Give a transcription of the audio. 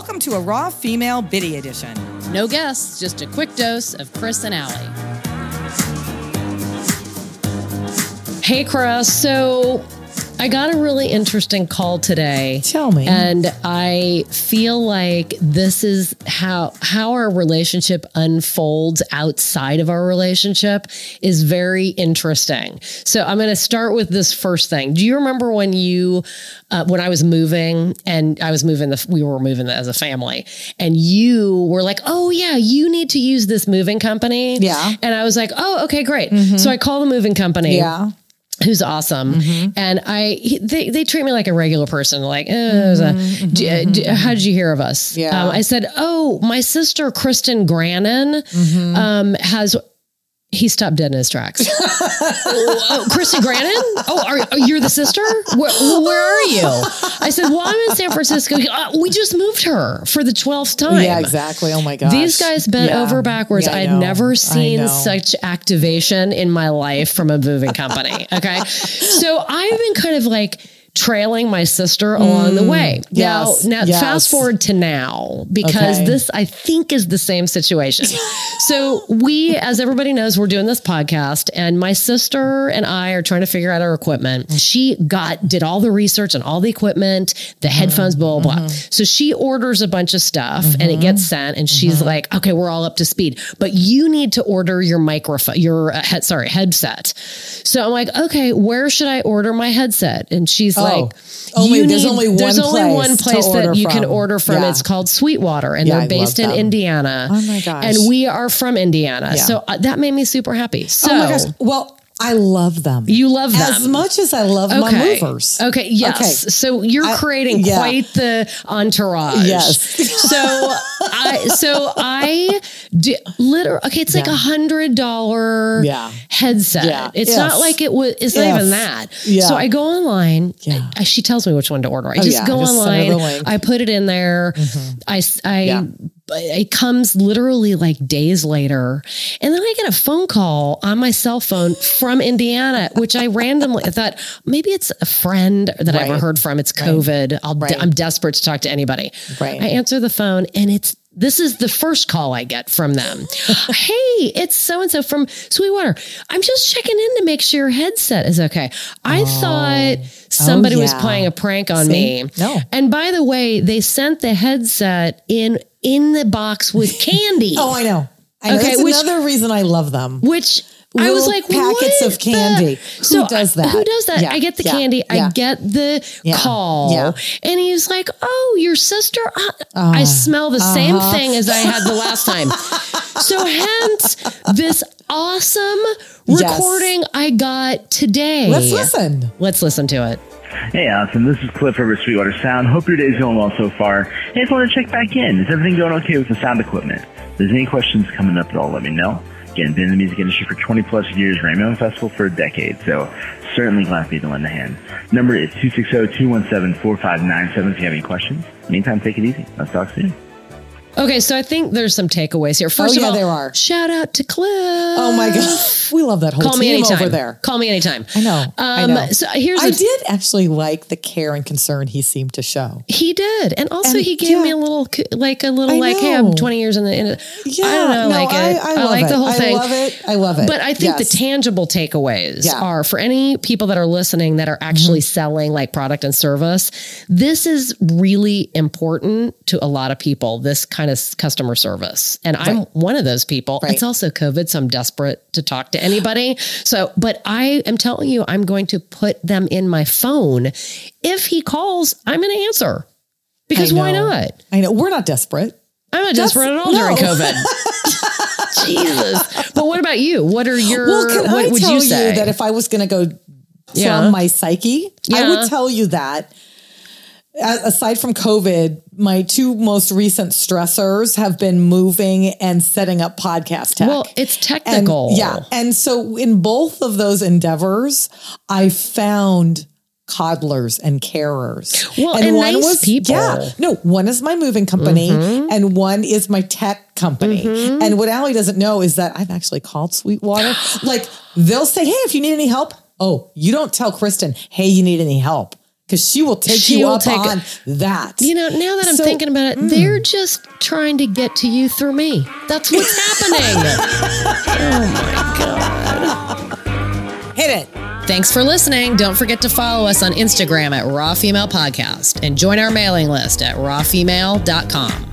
Welcome to a Raw Female Biddy Edition. No guests, just a quick dose of Chris and Allie. Hey, Chris. So I got a really interesting call today. Tell me. And I feel like this is how our relationship unfolds outside of our relationship is very interesting. So I'm going to start with this first thing. Do you remember when you, when I was moving and we were moving as a family and you were like, oh yeah, you need to use this moving company. Yeah. And I was like, oh, okay, great. Mm-hmm. So I call the moving company. Yeah. Who's awesome. Mm-hmm. And they treat me like a regular person. Like, how did you hear of us? Yeah. I said, oh, my sister, Kristen Grannon, he stopped dead in his tracks. Oh, Kristen Grannon? Oh, you're the sister? Where are you? I said, well, I'm in San Francisco. We just moved her for the 12th time. Yeah, exactly. Oh my gosh. These guys bent over backwards. Yeah, I had never seen such activation in my life from a moving company. Okay. So I've been kind of like trailing my sister along the way. Yes, now fast forward to now, because this, I think, is the same situation. So we, as everybody knows, we're doing this podcast and my sister and I are trying to figure out our equipment. She did all the research on all the equipment, the headphones, blah, blah, blah. So she orders a bunch of stuff and it gets sent and she's like, okay, we're all up to speed, but you need to order your microphone, your headset. So I'm like, okay, where should I order my headset? And she's like, there's only one place that you can order from. Yeah. It's called Sweetwater and they're based in Indiana. Oh my gosh. And we are from Indiana. Yeah. So that made me super happy. So, oh my gosh. Well, I love them. You love them. As much as I love my movers. Okay. Yes. Okay. So you're creating quite the entourage. Yes. So it's like $100 headset. Yeah. It's not like it was, it's not even that. Yeah. So I go online. Yeah. She tells me which one to order. I just go online. I put it in there. Mm-hmm. It comes literally like days later. And then I get a phone call on my cell phone from Indiana, which I randomly thought maybe it's a friend that I haven't heard from. It's COVID. I'm desperate to talk to anybody. Right. I answer the phone and this is the first call I get from them. Hey, it's so-and-so from Sweetwater. I'm just checking in to make sure your headset is okay. I thought somebody was playing a prank on me. No. And by the way, they sent the headset in the box with candy. Oh, I know. That's another reason I love them. Which I was like, packets of candy. Who does that? Yeah. I get the candy. Yeah. I get the call. Yeah. And he's like, oh, your sister. I smell the same thing as I had the last time. So hence this awesome recording I got today. Let's listen to it. Hey, Allison, this is Cliff over at Sweetwater Sound. Hope your day's going well so far. Hey, I just want to check back in. Is everything going okay with the sound equipment? If there's any questions coming up at all, let me know. Again, been in the music industry for 20+ years, Ramey Island Festival for a decade, so certainly glad for you to lend a hand. Number is 260-217-4597 if you have any questions. Meantime, take it easy. Let's talk soon. Okay, so I think there's some takeaways here. First of all, there are. Shout out to Cliff. Oh my gosh. We love that whole team over there. Call me anytime. I know. So I did actually like the care and concern he seemed to show. He did. And also he gave me a little, hey, I'm 20 years in the industry. Yeah, I don't know. I like the whole thing. I love it. But I think the tangible takeaways are for any people that are listening that are actually selling like product and service. This is really important to a lot of people. This kind of customer service. And I'm one of those people. Right. It's also COVID, so I'm desperate to talk to anybody. So, but I am telling you, I'm going to put them in my phone. If he calls, I'm going to answer because why not? I know. We're not desperate. I'm not desperate at all during COVID. Jesus. But what about you? What are your, what would you say? That if I was going to go from my psyche, I would tell you that aside from COVID, my two most recent stressors have been moving and setting up podcast tech. Well, it's technical. And so in both of those endeavors, I found coddlers and carers. Well, and one nice was people. Yeah, no, one is my moving company and one is my tech company. Mm-hmm. And what Allie doesn't know is that I've actually called Sweetwater. Like they'll say, hey, if you need any help. Oh, you don't tell Kristen, hey, you need any help. Because she will take you up on that. You know, now that I'm thinking about it, they're just trying to get to you through me. That's what's happening. Oh, my God. Hit it. Thanks for listening. Don't forget to follow us on Instagram at Raw Female Podcast and join our mailing list at rawfemale.com.